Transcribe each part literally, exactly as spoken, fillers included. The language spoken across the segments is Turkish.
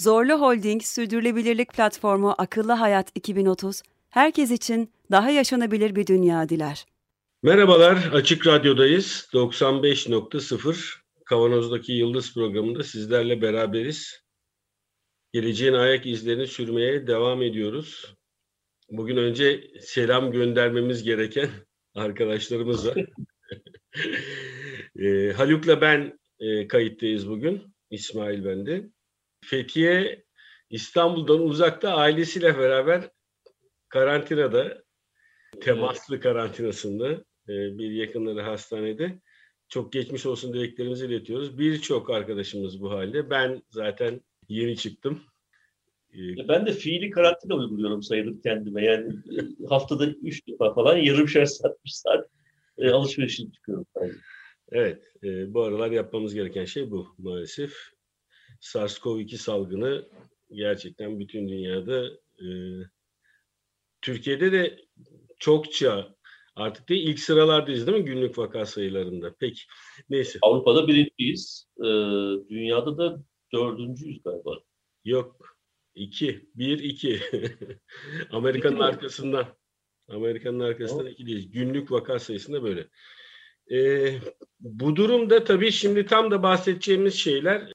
Zorlu Holding Sürdürülebilirlik Platformu Akıllı Hayat iki bin otuz, herkes için daha yaşanabilir bir dünya diler. Merhabalar, Açık Radyo'dayız. doksan beş nokta sıfır Kavanoz'daki Yıldız programında sizlerle beraberiz. Geleceğin ayak izlerini sürmeye devam ediyoruz. Bugün önce selam göndermemiz gereken arkadaşlarımız var. e, Haluk'la ben e, kayıttayız bugün. İsmail bende. Fethiye İstanbul'dan uzakta ailesiyle beraber karantinada, temaslı karantinasında, bir yakınları hastanede. Çok geçmiş olsun dileklerimizi iletiyoruz. Birçok arkadaşımız bu halde. Ben zaten yeni çıktım. Ben de fiili karantina uyguluyorum sayılır kendime. Yani haftada üç defa falan yarımşar saat, bir saat alışverişe çıkıyorum. Evet, bu aralar yapmamız gereken şey bu maalesef. SARS-CoV iki salgını gerçekten bütün dünyada, e, Türkiye'de de çokça artık değil, ilk sıralardayız değil mi günlük vaka sayılarında? Peki, neyse. Avrupa'da birinciyiz. E, dünyada da dördüncüyüz galiba. Yok, iki, bir, iki. Amerika'nın iki arkasından, Amerika'nın arkasından ikideyiz. Günlük vaka sayısında böyle. E, bu durumda tabii şimdi tam da bahsedeceğimiz şeyler.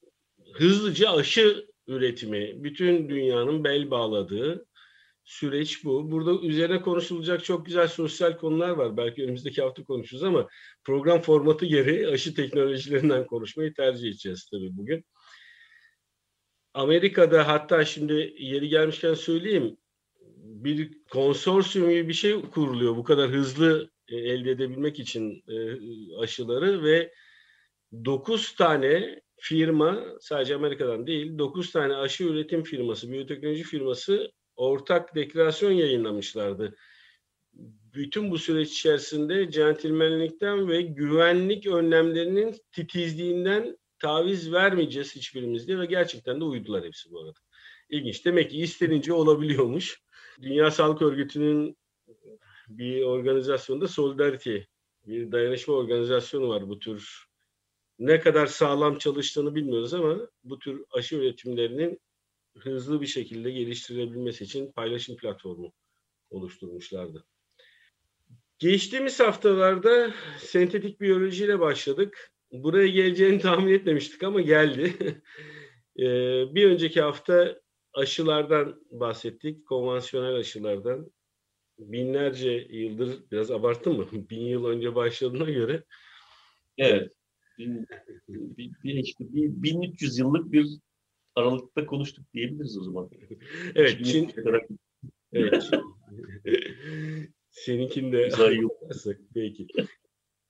Hızlıca aşı üretimi, bütün dünyanın bel bağladığı süreç bu. Burada üzerine konuşulacak çok güzel sosyal konular var. Belki önümüzdeki hafta konuşuruz ama program formatı gereği aşı teknolojilerinden konuşmayı tercih edeceğiz tabii bugün. Amerika'da, hatta şimdi yeri gelmişken söyleyeyim, bir konsorsiyum gibi bir şey kuruluyor. Bu kadar hızlı elde edebilmek için aşıları ve dokuz tane firma, sadece Amerika'dan değil, dokuz tane aşı üretim firması, biyoteknoloji firması ortak deklarasyon yayınlamışlardı. Bütün bu süreç içerisinde centilmenlikten ve güvenlik önlemlerinin titizliğinden taviz vermeyeceğiz hiçbirimiz diye ve gerçekten de uydular hepsi bu arada. İlginç. Demek ki istenince olabiliyormuş. Dünya Sağlık Örgütü'nün bir organizasyonunda Solidarity, bir dayanışma organizasyonu var bu tür. Ne kadar sağlam çalıştığını bilmiyoruz ama bu tür aşı üretimlerinin hızlı bir şekilde geliştirilebilmesi için paylaşım platformu oluşturmuşlardı. Geçtiğimiz haftalarda sentetik biyolojiyle başladık. Buraya geleceğini tahmin etmemiştik ama geldi. Bir önceki hafta aşılardan bahsettik, konvansiyonel aşılardan. Binlerce yıldır, biraz abarttım mı? Bin yıl önce başladığına göre. Evet. Bin, bin, bin, bin üç yüz yıllık bir aralıkta konuştuk diyebiliriz o zaman. Evet, Çin. Evet. Seninkini de yaparsak belki.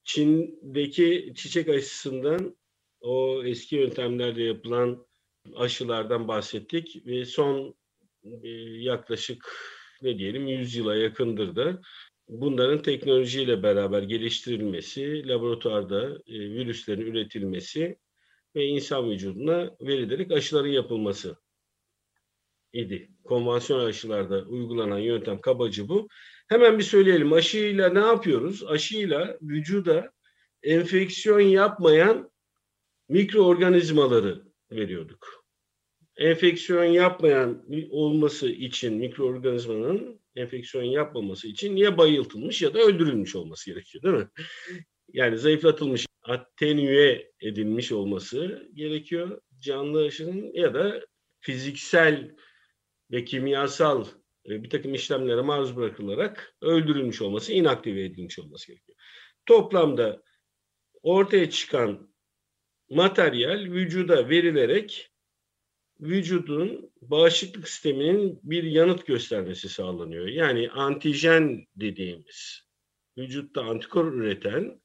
Çin'deki çiçek aşısından, o eski yöntemlerle yapılan aşılardan bahsettik ve son yaklaşık ne diyelim yüz yıla yakındır da bunların teknolojiyle beraber geliştirilmesi, laboratuvarda e, virüslerin üretilmesi ve insan vücuduna verilerek aşıların yapılması idi. Konvansiyonel aşılarda uygulanan yöntem kabaca bu. Hemen bir söyleyelim, aşıyla ne yapıyoruz? Aşıyla vücuda enfeksiyon yapmayan mikroorganizmaları veriyorduk. Enfeksiyon yapmayan olması için mikroorganizmanın enfeksiyon yapmaması için ya bayıltılmış ya da öldürülmüş olması gerekiyor değil mi? Yani zayıflatılmış, atenüye edilmiş olması gerekiyor canlı aşının ya da fiziksel ve kimyasal bir takım işlemlere maruz bırakılarak öldürülmüş olması, inaktive edilmiş olması gerekiyor. Toplamda ortaya çıkan materyal vücuda verilerek vücudun bağışıklık sisteminin bir yanıt göstermesi sağlanıyor. Yani antijen dediğimiz vücutta antikor üreten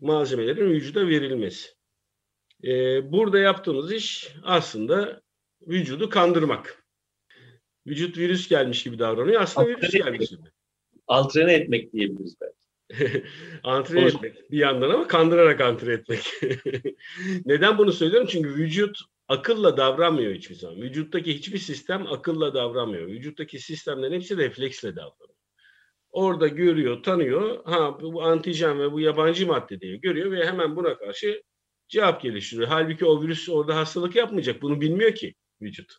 malzemelerin vücuda verilmesi. Ee, burada yaptığımız iş aslında vücudu kandırmak. vücut virüs gelmiş gibi davranıyor. Aslında Antrene virüs gelmiş gibi. Antrene etmek diyebiliriz belki. Antrene etmek bir yandan ama kandırarak antrene etmek. Neden bunu söylüyorum? Çünkü vücut akılla davranmıyor hiçbir zaman. Vücuttaki hiçbir sistem akılla davranmıyor. Vücuttaki sistemlerin hepsi refleksle davranıyor. Orada görüyor, tanıyor. Ha bu antijen ve bu yabancı madde diye görüyor ve hemen buna karşı cevap geliştiriyor. Halbuki o virüs orada hastalık yapmayacak. Bunu bilmiyor ki vücut.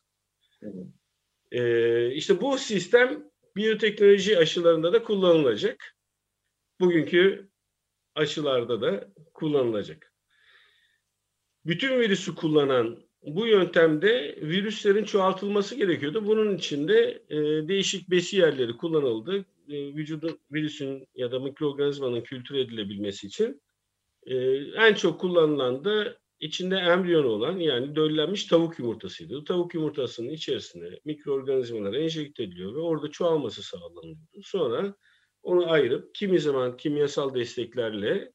Ee, işte bu sistem biyoteknoloji aşılarında da kullanılacak. Bugünkü aşılarda da kullanılacak. Bütün virüsü kullanan bu yöntemde virüslerin çoğaltılması gerekiyordu. Bunun için de e, değişik besi yerleri kullanıldı. E, vücudun, virüsün ya da mikroorganizmanın kültür edilebilmesi için. E, en çok kullanılan da içinde embriyon olan, yani döllenmiş tavuk yumurtasıydı. Tavuk yumurtasının içerisine mikroorganizmalar enjekte ediliyor ve orada çoğalması sağlanıyor. Sonra onu ayırıp kimi zaman kimyasal desteklerle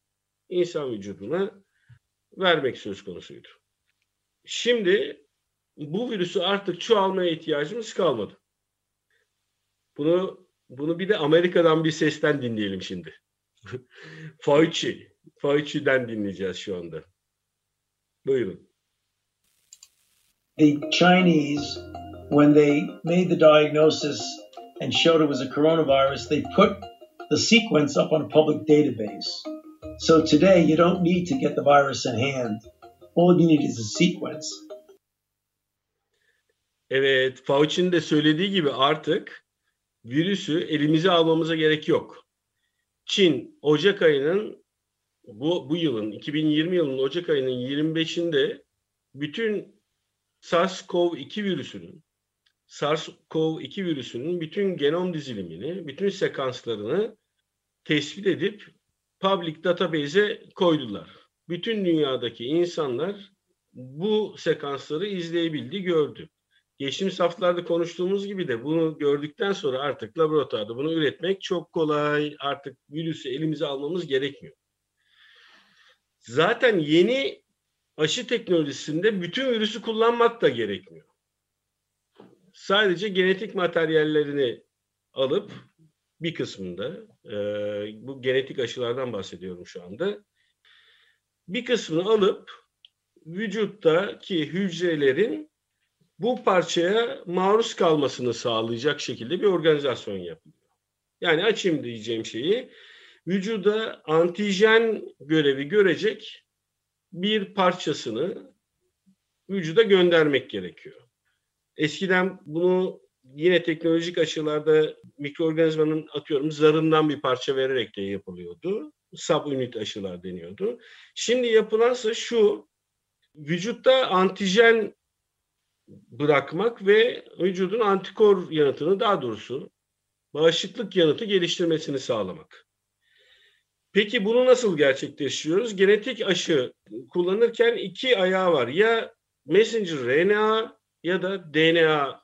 insan vücuduna vermek söz konusuydu. Şimdi bu virüsü artık çoğalmaya ihtiyacımız kalmadı. Bunu bunu bir de Amerika'dan bir sesten dinleyelim şimdi. Fauci, Fauci'den dinleyeceğiz şu anda. Buyurun. The Chinese, when they made the diagnosis and showed it was a coronavirus, they put the sequence up on a public database. So today you don't need to get the virus in hand. All you need is a sequence. Evet, Fauci'nin de söylediği gibi artık virüsü elimize almamıza gerek yok. Çin Ocak ayının bu bu yılın iki bin yirmi yılının Ocak ayının yirmi beşinde bütün SARS-CoV iki virüsünün SARS-CoV iki virüsünün bütün genom dizilimini, bütün sekanslarını tespit edip public database'e koydular. Bütün dünyadaki insanlar bu sekansları izleyebildi, gördü. Geçtiğimiz haftalarda konuştuğumuz gibi de bunu gördükten sonra artık laboratuvarda bunu üretmek çok kolay. Artık virüsü elimize almamız gerekmiyor. Zaten yeni aşı teknolojisinde bütün virüsü kullanmak da gerekmiyor. Sadece genetik materyallerini alıp bir kısmında, e, bu genetik aşılardan bahsediyorum şu anda, bir kısmını alıp vücuttaki hücrelerin bu parçaya maruz kalmasını sağlayacak şekilde bir organizasyon yapılıyor. Yani açayım diyeceğim şeyi, vücuda antijen görevi görecek bir parçasını vücuda göndermek gerekiyor. Eskiden bunu yine teknolojik aşılarda mikroorganizmanın atıyorum zarından bir parça vererek de yapılıyordu. Subunit aşılar deniyordu. Şimdi yapılansa şu, vücutta antijen bırakmak ve vücudun antikor yanıtını, daha doğrusu bağışıklık yanıtı geliştirmesini sağlamak. Peki bunu nasıl gerçekleştiriyoruz? Genetik aşı kullanırken iki ayağı var. Ya messenger R N A ya da D N A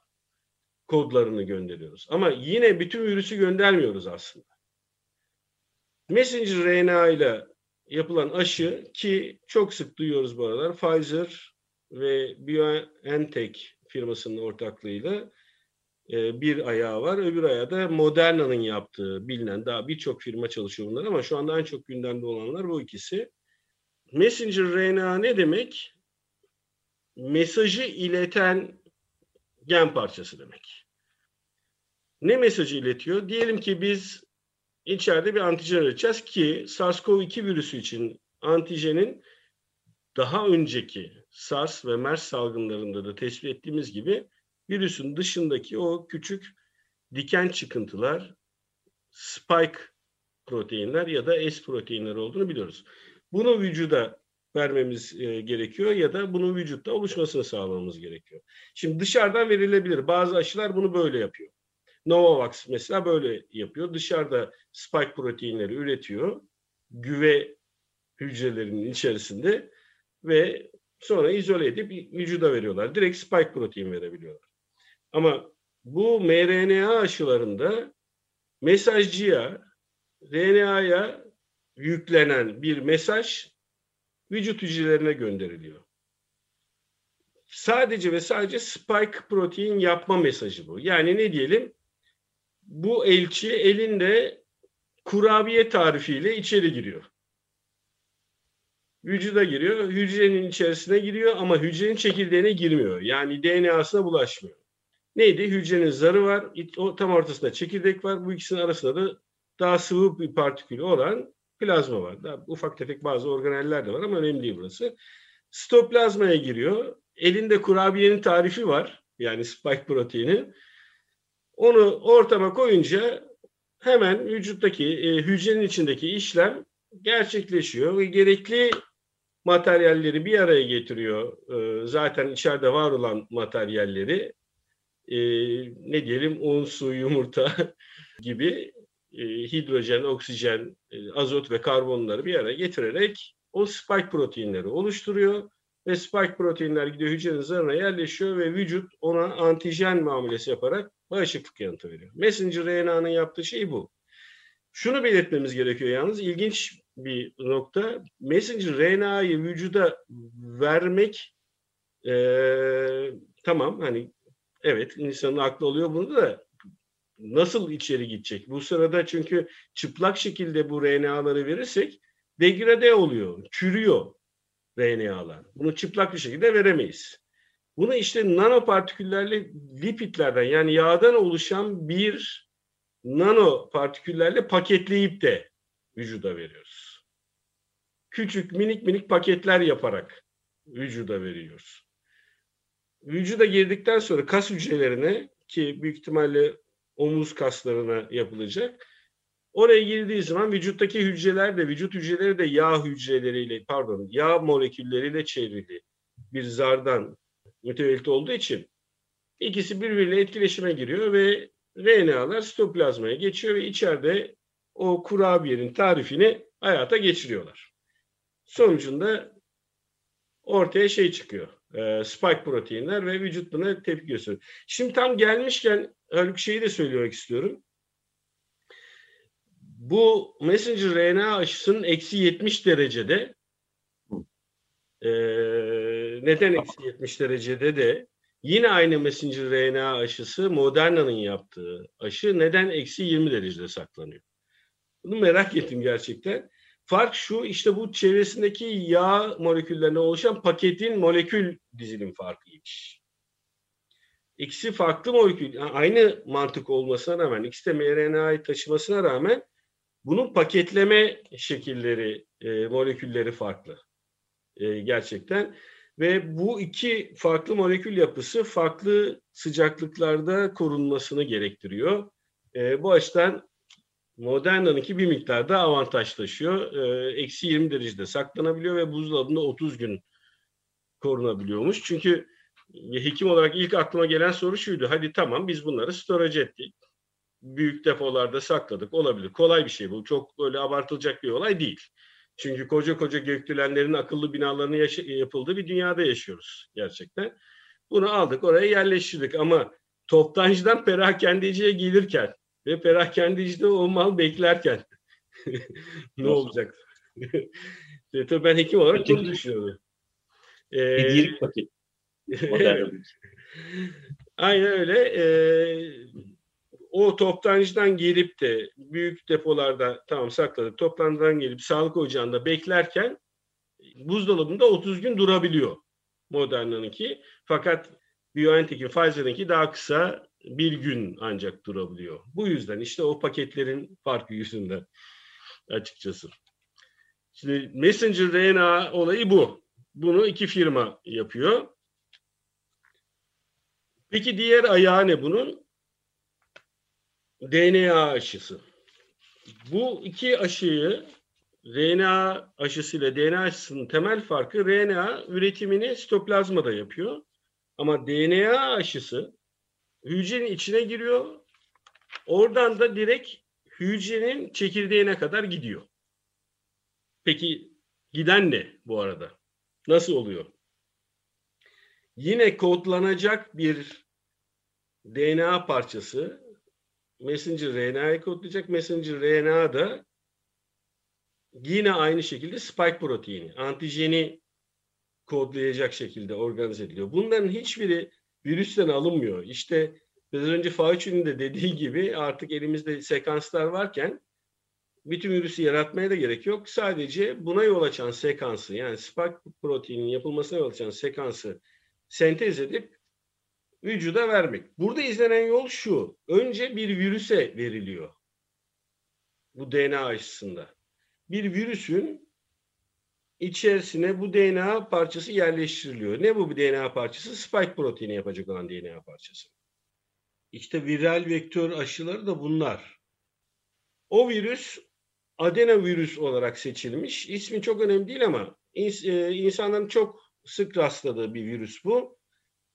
kodlarını gönderiyoruz. Ama yine bütün virüsü göndermiyoruz aslında. Messenger R N A ile yapılan aşı, ki çok sık duyuyoruz bu aralar, Pfizer ve BioNTech firmasının ortaklığıyla bir ayağı var. Öbür ayağı da Moderna'nın yaptığı bilinen, daha birçok firma çalışıyor bunlar ama şu anda en çok gündemde olanlar bu ikisi. Messenger R N A ne demek? Mesajı ileten gen parçası demek. Ne mesajı iletiyor? Diyelim ki biz içeride bir antijen üreteceğiz ki SARS-CoV iki virüsü için antijenin daha önceki SARS ve MERS salgınlarında da tespit ettiğimiz gibi virüsün dışındaki o küçük diken çıkıntılar, spike proteinler ya da S proteinleri olduğunu biliyoruz. Bunu vücuda vermemiz gerekiyor ya da bunun vücutta oluşmasını sağlamamız gerekiyor. Şimdi dışarıdan verilebilir. Bazı aşılar bunu böyle yapıyor. Novavax mesela böyle yapıyor. Dışarıda spike proteinleri üretiyor. Güve hücrelerinin içerisinde ve sonra izole edip vücuda veriyorlar. Direkt spike protein verebiliyorlar. Ama bu mRNA aşılarında mesajcıya, R N A'ya yüklenen bir mesaj vücut hücrelerine gönderiliyor. sadece ve sadece spike protein yapma mesajı bu. Yani ne diyelim? Bu elçi elinde kurabiye tarifiyle içeri giriyor. Vücuda giriyor, hücrenin içerisine giriyor ama hücrenin çekirdeğine girmiyor. Yani D N A'sına bulaşmıyor. Neydi? Hücrenin zarı var, tam ortasında çekirdek var. Bu ikisinin arasında da daha sıvı bir partikül olan plazma var. Daha ufak tefek bazı organeller de var ama önemli değil burası. Sitoplazmaya giriyor. Elinde kurabiyenin tarifi var. Yani spike proteini. Onu ortama koyunca hemen vücuttaki, e, hücrenin içindeki işlem gerçekleşiyor ve gerekli materyalleri bir araya getiriyor. E, zaten içeride var olan materyalleri, e, ne diyelim, un, su, yumurta gibi e, hidrojen, oksijen, e, azot ve karbonları bir araya getirerek o spike proteinleri oluşturuyor ve spike proteinler gidiyor hücrenin zarına yerleşiyor ve vücut ona antijen muamelesi yaparak bağışıklık yanıtı veriyor. Messenger R N A'nın yaptığı şey bu. Şunu belirtmemiz gerekiyor yalnız, ilginç bir nokta. Messenger R N A'yı vücuda vermek e, tamam, hani evet, insanın aklı oluyor bunu da nasıl içeri gidecek? Bu sırada çünkü çıplak şekilde bu R N A'ları verirsek degrade oluyor, çürüyor R N A'lar. Bunu çıplak bir şekilde veremeyiz. Bunu işte nanopartiküllerle, lipidlerden yani yağdan oluşan bir nanopartiküllerle paketleyip de vücuda veriyoruz. Küçük minik minik paketler yaparak vücuda veriyoruz. Vücuda girdikten sonra kas hücrelerine, ki büyük ihtimalle omuz kaslarına yapılacak, oraya girdiği zaman vücuttaki hücreler de, vücut hücreleri de yağ hücreleriyle, pardon, yağ molekülleriyle çevrili bir zardan mütevellit olduğu için ikisi birbiriyle etkileşime giriyor ve R N A'lar sitoplazmaya geçiyor ve içeride o kurabiyenin tarifini hayata geçiriyorlar. Sonucunda ortaya şey çıkıyor, e, spike proteinler ve vücut buna tepki gösteriyor. Şimdi tam gelmişken Haluk şeyi de söylemek istiyorum. Bu messenger R N A aşısının eksi yetmiş derecede, e, neden eksi yetmiş derecede de yine aynı messenger R N A aşısı, Moderna'nın yaptığı aşı neden eksi yirmi derecede saklanıyor? Bunu merak ettim gerçekten. Fark şu, işte bu çevresindeki yağ moleküllerine oluşan paketin molekül dizilim farkıymış. İkisi farklı molekül, yani aynı mantık olmasına rağmen, ikisi de mRNA'yı taşımasına rağmen bunun paketleme şekilleri, e, molekülleri farklı e, gerçekten. Ve bu iki farklı molekül yapısı farklı sıcaklıklarda korunmasını gerektiriyor. E, bu açıdan Moderna'nınki bir miktar da avantajlaşıyor. Eksi yirmi derecede saklanabiliyor ve buzdolabında otuz gün korunabiliyormuş. Çünkü hekim olarak ilk aklıma gelen soru şuydu. Hadi tamam, biz bunları storage ettik. Büyük depolarda sakladık. Olabilir. Kolay bir şey bu. Çok böyle abartılacak bir olay değil. Çünkü koca koca gökdelenlerin akıllı binalarının yaş- yapıldığı bir dünyada yaşıyoruz gerçekten. Bunu aldık, oraya yerleştirdik ama toptancıdan perakendeciye gelirken ve perakendecide o mal beklerken ne olacak? Tabii ben hekim olarak bunu düşünüyorum. Ee, Hediyelik paket. Evet. Aynen öyle. Ee, o toptancıdan gelip de büyük depolarda tamam sakladık. Toptancıdan gelip sağlık ocağında beklerken buzdolabında otuz gün durabiliyor Moderna'nınki. Fakat BioNTech'in, Pfizer'ınki daha kısa, bir gün ancak durabiliyor. Bu yüzden işte o paketlerin farkı yüzünden açıkçası. Şimdi messenger R N A olayı bu. Bunu iki firma yapıyor. Peki diğer ayağı ne bunun? D N A aşısı. Bu iki aşıyı, R N A aşısıyla D N A aşısının temel farkı, R N A üretimini sitoplazmada yapıyor. Ama D N A aşısı hücrenin içine giriyor. Oradan da direkt hücrenin çekirdeğine kadar gidiyor. Peki giden ne bu arada? Nasıl oluyor? Yine kodlanacak bir D N A parçası. Messenger R N A'yı kodlayacak. Messenger R N A da yine aynı şekilde spike proteini, antijeni kodlayacak şekilde organize ediliyor. Bunların hiçbiri virüsten alınmıyor. İşte biraz önce Fauci'nin de dediği gibi artık elimizde sekanslar varken bütün virüsü yaratmaya da gerek yok. Sadece buna yol açan sekansı, yani spike proteininin yapılmasına yol açan sekansı sentez edip vücuda vermek. Burada izlenen yol şu: önce bir virüse veriliyor. Bu D N A aşısında. Bir virüsün içerisine bu D N A parçası yerleştiriliyor. Ne bu bir D N A parçası? Spike proteini yapacak olan D N A parçası. İşte viral vektör aşıları da bunlar. O virüs adenovirüs olarak seçilmiş. İsmi çok önemli değil ama insanların çok sık rastladığı bir virüs bu.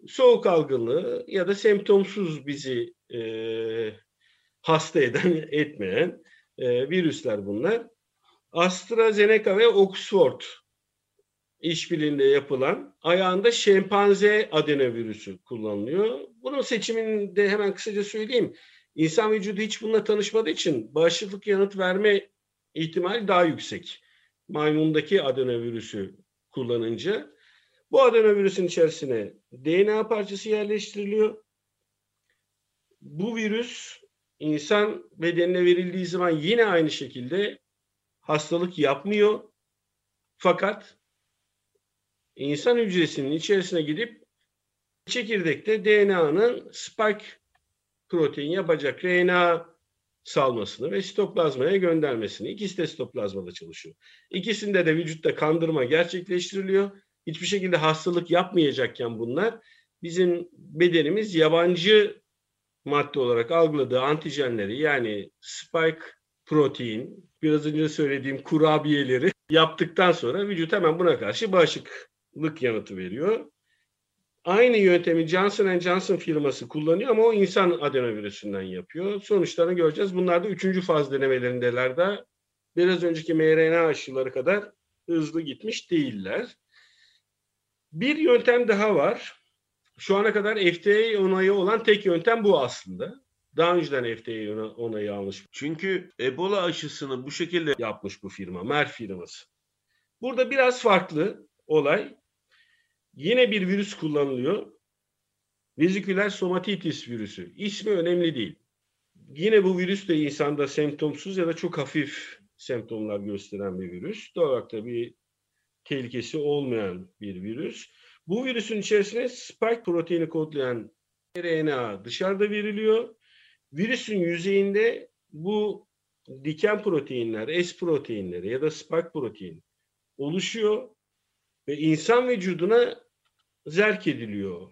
Soğuk algınlığı ya da semptomsuz bizi e, hasta eden, etmeyen e, virüsler bunlar. AstraZeneca ve Oxford işbirliğinde yapılan, ayağında şempanze adenovirüsü kullanılıyor. Bunun seçimini de hemen kısaca söyleyeyim. İnsan vücudu hiç bununla tanışmadığı için bağışıklık yanıt verme ihtimali daha yüksek. Maymundaki adenovirüsü kullanınca. Bu adenovirüsün içerisine D N A parçası yerleştiriliyor. Bu virüs insan bedenine verildiği zaman yine aynı şekilde hastalık yapmıyor. Fakat insan hücresinin içerisine gidip çekirdekte D N A'nın spike protein yapacak R N A salmasını ve sitoplazmaya göndermesini. İkisi de sitoplazmada çalışıyor. İkisinde de vücutta kandırma gerçekleştiriliyor. Hiçbir şekilde hastalık yapmayacakken bunlar, bizim bedenimiz yabancı madde olarak algıladığı antijenleri, yani spike protein, biraz önce söylediğim kurabiyeleri yaptıktan sonra vücut hemen buna karşı bağışıklık yanıtı veriyor. Aynı yöntemi Johnson and Johnson firması kullanıyor ama o insan adenovirüsünden yapıyor. Sonuçlarını göreceğiz. Bunlar da üçüncü faz denemelerindeler de biraz önceki mRNA aşıları kadar hızlı gitmiş değiller. Bir yöntem daha var. Şu ana kadar F D A onayı olan tek yöntem bu aslında. Daha önceden F D A onayı almış. Çünkü Ebola aşısını bu şekilde yapmış bu firma, Merck firması. Burada biraz farklı olay. Yine bir virüs kullanılıyor. Veziküler somatitis virüsü. İsmi önemli değil. Yine bu virüs de insanda semptomsuz ya da çok hafif semptomlar gösteren bir virüs. Doğal olarak da bir tehlikesi olmayan bir virüs. Bu virüsün içerisine spike proteini kodlayan R N A dışarıda veriliyor. Virüsün yüzeyinde bu diken proteinler, S proteinleri ya da spike protein oluşuyor ve insan vücuduna zerk ediliyor.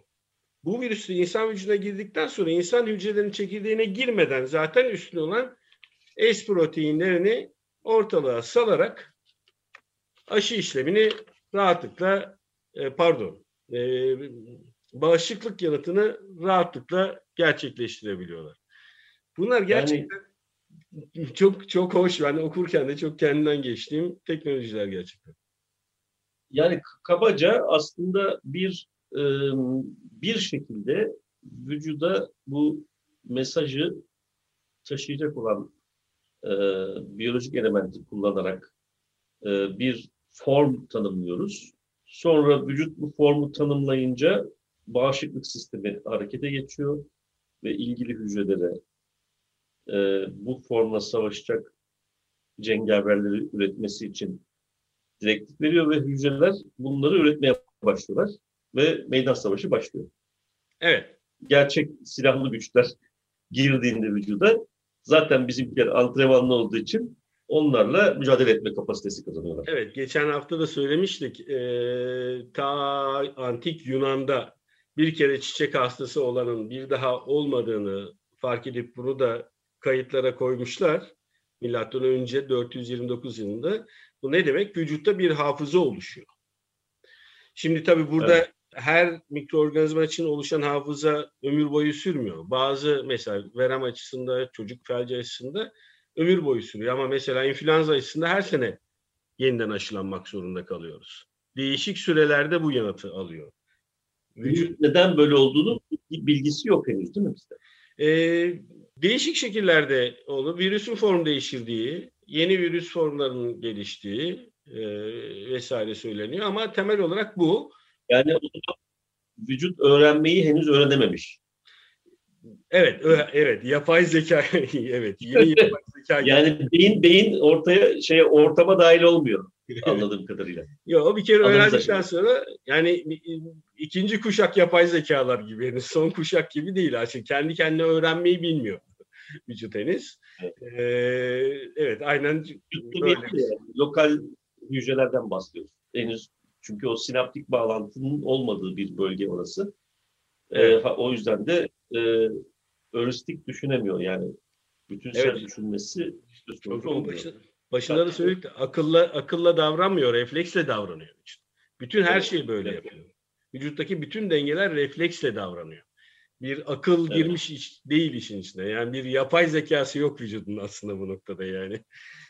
Bu virüs de insan vücuduna girdikten sonra insan hücrelerinin çekirdeğine girmeden zaten üstüne olan S proteinlerini ortalığa salarak aşı işlemini rahatlıkla, pardon, bağışıklık yanıtını rahatlıkla gerçekleştirebiliyorlar. Bunlar gerçekten yani, çok çok hoş. Ben okurken de çok kendimden geçtiğim teknolojiler gerçekten. Yani kabaca aslında bir bir şekilde vücuda bu mesajı taşıyacak olan biyolojik elementi kullanarak bir form tanımlıyoruz. Sonra vücut bu formu tanımlayınca bağışıklık sistemi harekete geçiyor ve ilgili hücrelere e, bu formla savaşacak cengaverleri üretmesi için direktif veriyor ve hücreler bunları üretmeye başlıyorlar ve meydan savaşı başlıyor. Evet. Gerçek silahlı güçler girdiğinde vücuda, zaten bizimkiler antrenmanlı olduğu için onlarla mücadele etme kapasitesi kazanıyorlar. Evet, geçen hafta da söylemiştik. Ee, ta antik Yunan'da bir kere çiçek hastası olanın bir daha olmadığını fark edip bunu da kayıtlara koymuşlar. Milattan önce dört yüz yirmi dokuz yılında. Bu ne demek? Vücutta bir hafıza oluşuyor. Şimdi tabii burada evet, her mikroorganizma için oluşan hafıza ömür boyu sürmüyor. Bazı mesela verem açısında, çocuk felci açısında ömür boyu sürüyor ama mesela influenza aşısında her sene yeniden aşılanmak zorunda kalıyoruz. Değişik sürelerde bu yanıtı alıyor. Vücut neden böyle olduğunu bilgisi yok henüz, değil mi bizde? Ee, değişik şekillerde olur. Virüsün form değiştirdiği, yeni virüs formlarının geliştiği, e, vesaire söyleniyor ama temel olarak bu. Yani vücut öğrenmeyi henüz öğrenememiş. Evet, ö- evet, yapay zeka, evet, yeni yapay zeka. Yani beyin beyin ortaya şey ortama dahil olmuyor anladığım kadarıyla. Yok, bir kere öğrendikten sonra yani ikinci kuşak yapay zekalar gibi, yani son kuşak gibi değil aslında. Kendi kendine öğrenmeyi bilmiyor vücut henüz. Ee, evet, aynen. Böyle. Lokal hücrelerden bahsediyoruz. Henüz çünkü o sinaptik bağlantının olmadığı bir bölge orası. Evet. Ee, o yüzden de e, öristik düşünemiyor yani. Bütünsel evet. düşünmesi söz konusu olmuyor. Başında da söyledik de akılla, akılla davranmıyor, refleksle davranıyor. Bütün her şey böyle evet. yapıyor. Vücuttaki bütün dengeler refleksle davranıyor. Bir akıl evet. girmiş iç, değil işin içine. Yani bir yapay zekası yok vücudun aslında bu noktada yani.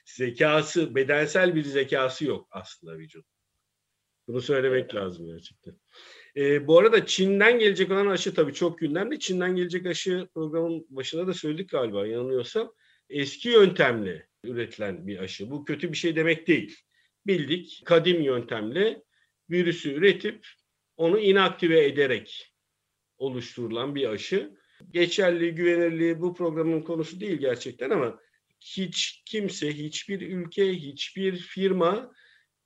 Zekası, bedensel bir zekası yok aslında vücudun. Bunu söylemek lazım gerçekten. Ee, bu arada Çin'den gelecek olan aşı tabii çok gündemde. Çin'den gelecek aşı programın başında da söyledik galiba yanılıyorsam. Eski yöntemle üretilen bir aşı. Bu kötü bir şey demek değil. Bildik, kadim yöntemle virüsü üretip onu inaktive ederek oluşturulan bir aşı. Geçerli, güvenirliği bu programın konusu değil gerçekten ama hiç kimse, hiçbir ülke, hiçbir firma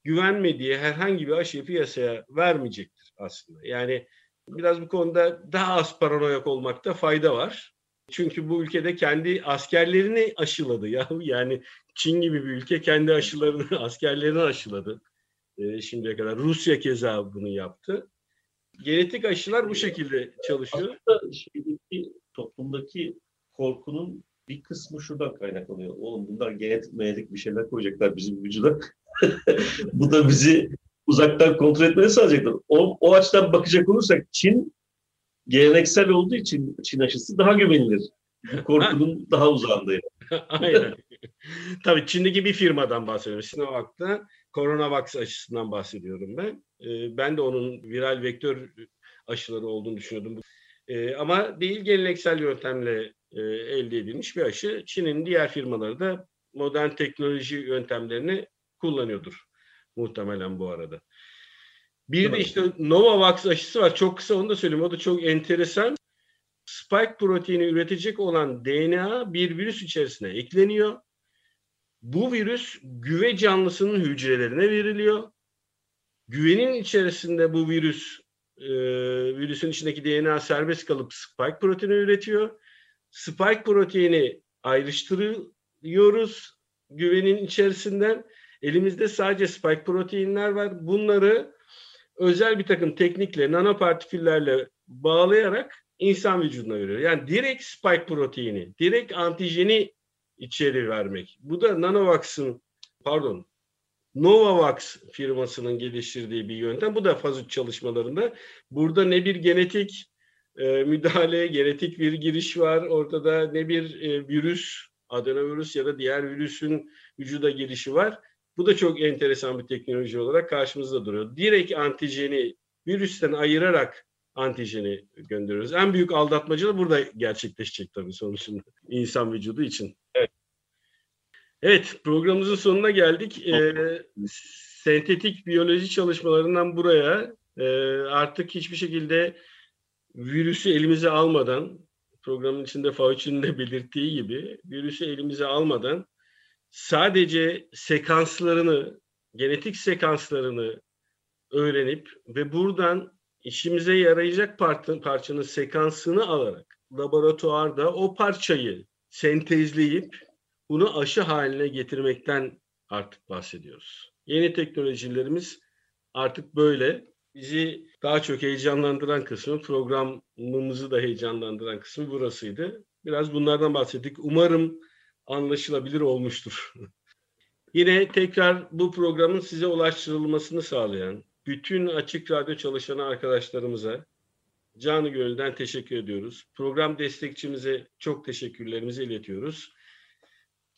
güvenmediği herhangi bir aşıyı piyasaya vermeyecektir aslında. Yani biraz bu konuda daha az paranoyak olmakta fayda var. Çünkü bu ülkede kendi askerlerini aşıladı ya. Yani Çin gibi bir ülke kendi aşılarını, askerlerini aşıladı. Ee, şimdiye kadar Rusya keza bunu yaptı. Genetik aşılar bu şekilde çalışıyor. Aslında şeydeki, toplumdaki korkunun bir kısmı şuradan kaynaklanıyor. Oğlum bunlar genetik menetik bir şeyler koyacaklar bizim vücuda. Bu da bizi uzaktan kontrol etmeye sağlayacaklar. O, o açıdan bakacak olursak Çin geleneksel olduğu için Çin aşısı daha güvenilir. Korkunun daha uzağındayım. Aynen. Tabii Çin'deki bir firmadan bahsediyorum. Sinovac'ta Coronavax aşısından bahsediyorum ben. Ee, ben de onun viral vektör aşıları olduğunu düşünüyordum. Ee, ama değil geleneksel yöntemle e, elde edilmiş bir aşı. Çin'in diğer firmaları da modern teknoloji yöntemlerini kullanıyordur muhtemelen bu arada. Bir de işte Novavax aşısı var. Çok kısa onu da söyleyeyim. O da çok enteresan. Spike proteini üretecek olan D N A bir virüs içerisine ekleniyor. Bu virüs güve canlısının hücrelerine veriliyor. Güvenin içerisinde bu virüs, e, virüsün içindeki D N A serbest kalıp spike proteini üretiyor. Spike proteini ayrıştırıyoruz güvenin içerisinden. Elimizde sadece spike proteinler var. Bunları özel bir takım teknikle, nanopartiküllerle bağlayarak insan vücuduna veriyor. Yani direkt spike proteini, direkt antijeni içeri vermek. Bu da Nanovax'ın, pardon, Novavax firmasının geliştirdiği bir yöntem. Bu da faz üç çalışmalarında. Burada ne bir genetik e, müdahale, genetik bir giriş var ortada, ne bir e, virüs, adenovirüs ya da diğer virüsün vücuda girişi var. Bu da çok enteresan bir teknoloji olarak karşımızda duruyor. Direkt antijeni virüsten ayırarak antijeni gönderiyoruz. En büyük aldatmacı da burada gerçekleşecek tabii sonuçta insan vücudu için. Evet, evet programımızın sonuna geldik. Ee, sentetik biyoloji çalışmalarından buraya e, artık hiçbir şekilde virüsü elimize almadan, programın içinde Fauci'nin de belirttiği gibi virüsü elimize almadan sadece sekanslarını, genetik sekanslarını öğrenip ve buradan işimize yarayacak parçanın sekansını alarak laboratuvarda o parçayı sentezleyip bunu aşı haline getirmekten artık bahsediyoruz. Yeni teknolojilerimiz artık böyle. Bizi daha çok heyecanlandıran kısmı, programımızı da heyecanlandıran kısmı burasıydı. Biraz bunlardan bahsettik. Umarım anlaşılabilir olmuştur. Yine tekrar bu programın size ulaştırılmasını sağlayan bütün Açık Radyo çalışan arkadaşlarımıza canı gönülden teşekkür ediyoruz. Program destekçimize çok teşekkürlerimizi iletiyoruz.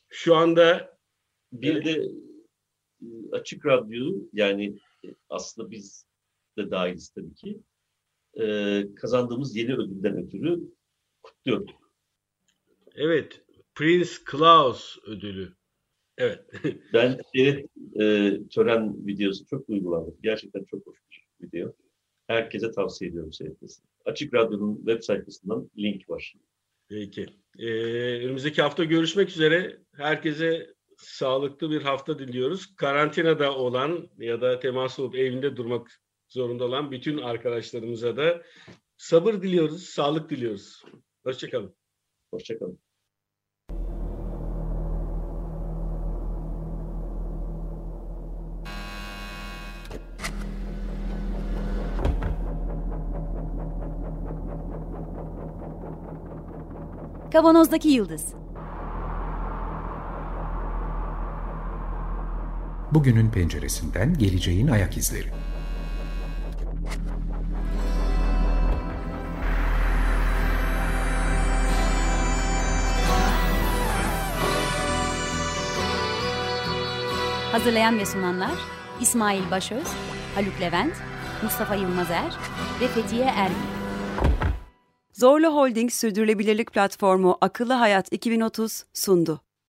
Şu anda bir de Açık Radyo, yani aslında biz de dahiliz tabii ki, kazandığımız yeni ödülden ötürü kutluyoruz. Evet. Prince Claus Ödülü Evet. Ben seyret e, tören videosu çok duygulandım. Gerçekten çok hoş bir video. Herkese tavsiye ediyorum seyretmesini. Açık Radyo'nun web sayfasından link var. Peki. Ee, önümüzdeki hafta görüşmek üzere. Herkese sağlıklı bir hafta diliyoruz. Karantinada olan ya da temas olup evinde durmak zorunda olan bütün arkadaşlarımıza da sabır diliyoruz, sağlık diliyoruz. Hoşçakalın. Hoşçakalın. Kavanozdaki Yıldız. Bugünün penceresinden geleceğin ayak izleri. Hazırlayan ve sunanlar İsmail Başöz, Haluk Levent, Mustafa Yılmazer ve Fethiye Ergin. Zorlu Holding Sürdürülebilirlik Platformu Akıllı Hayat iki bin otuz sundu.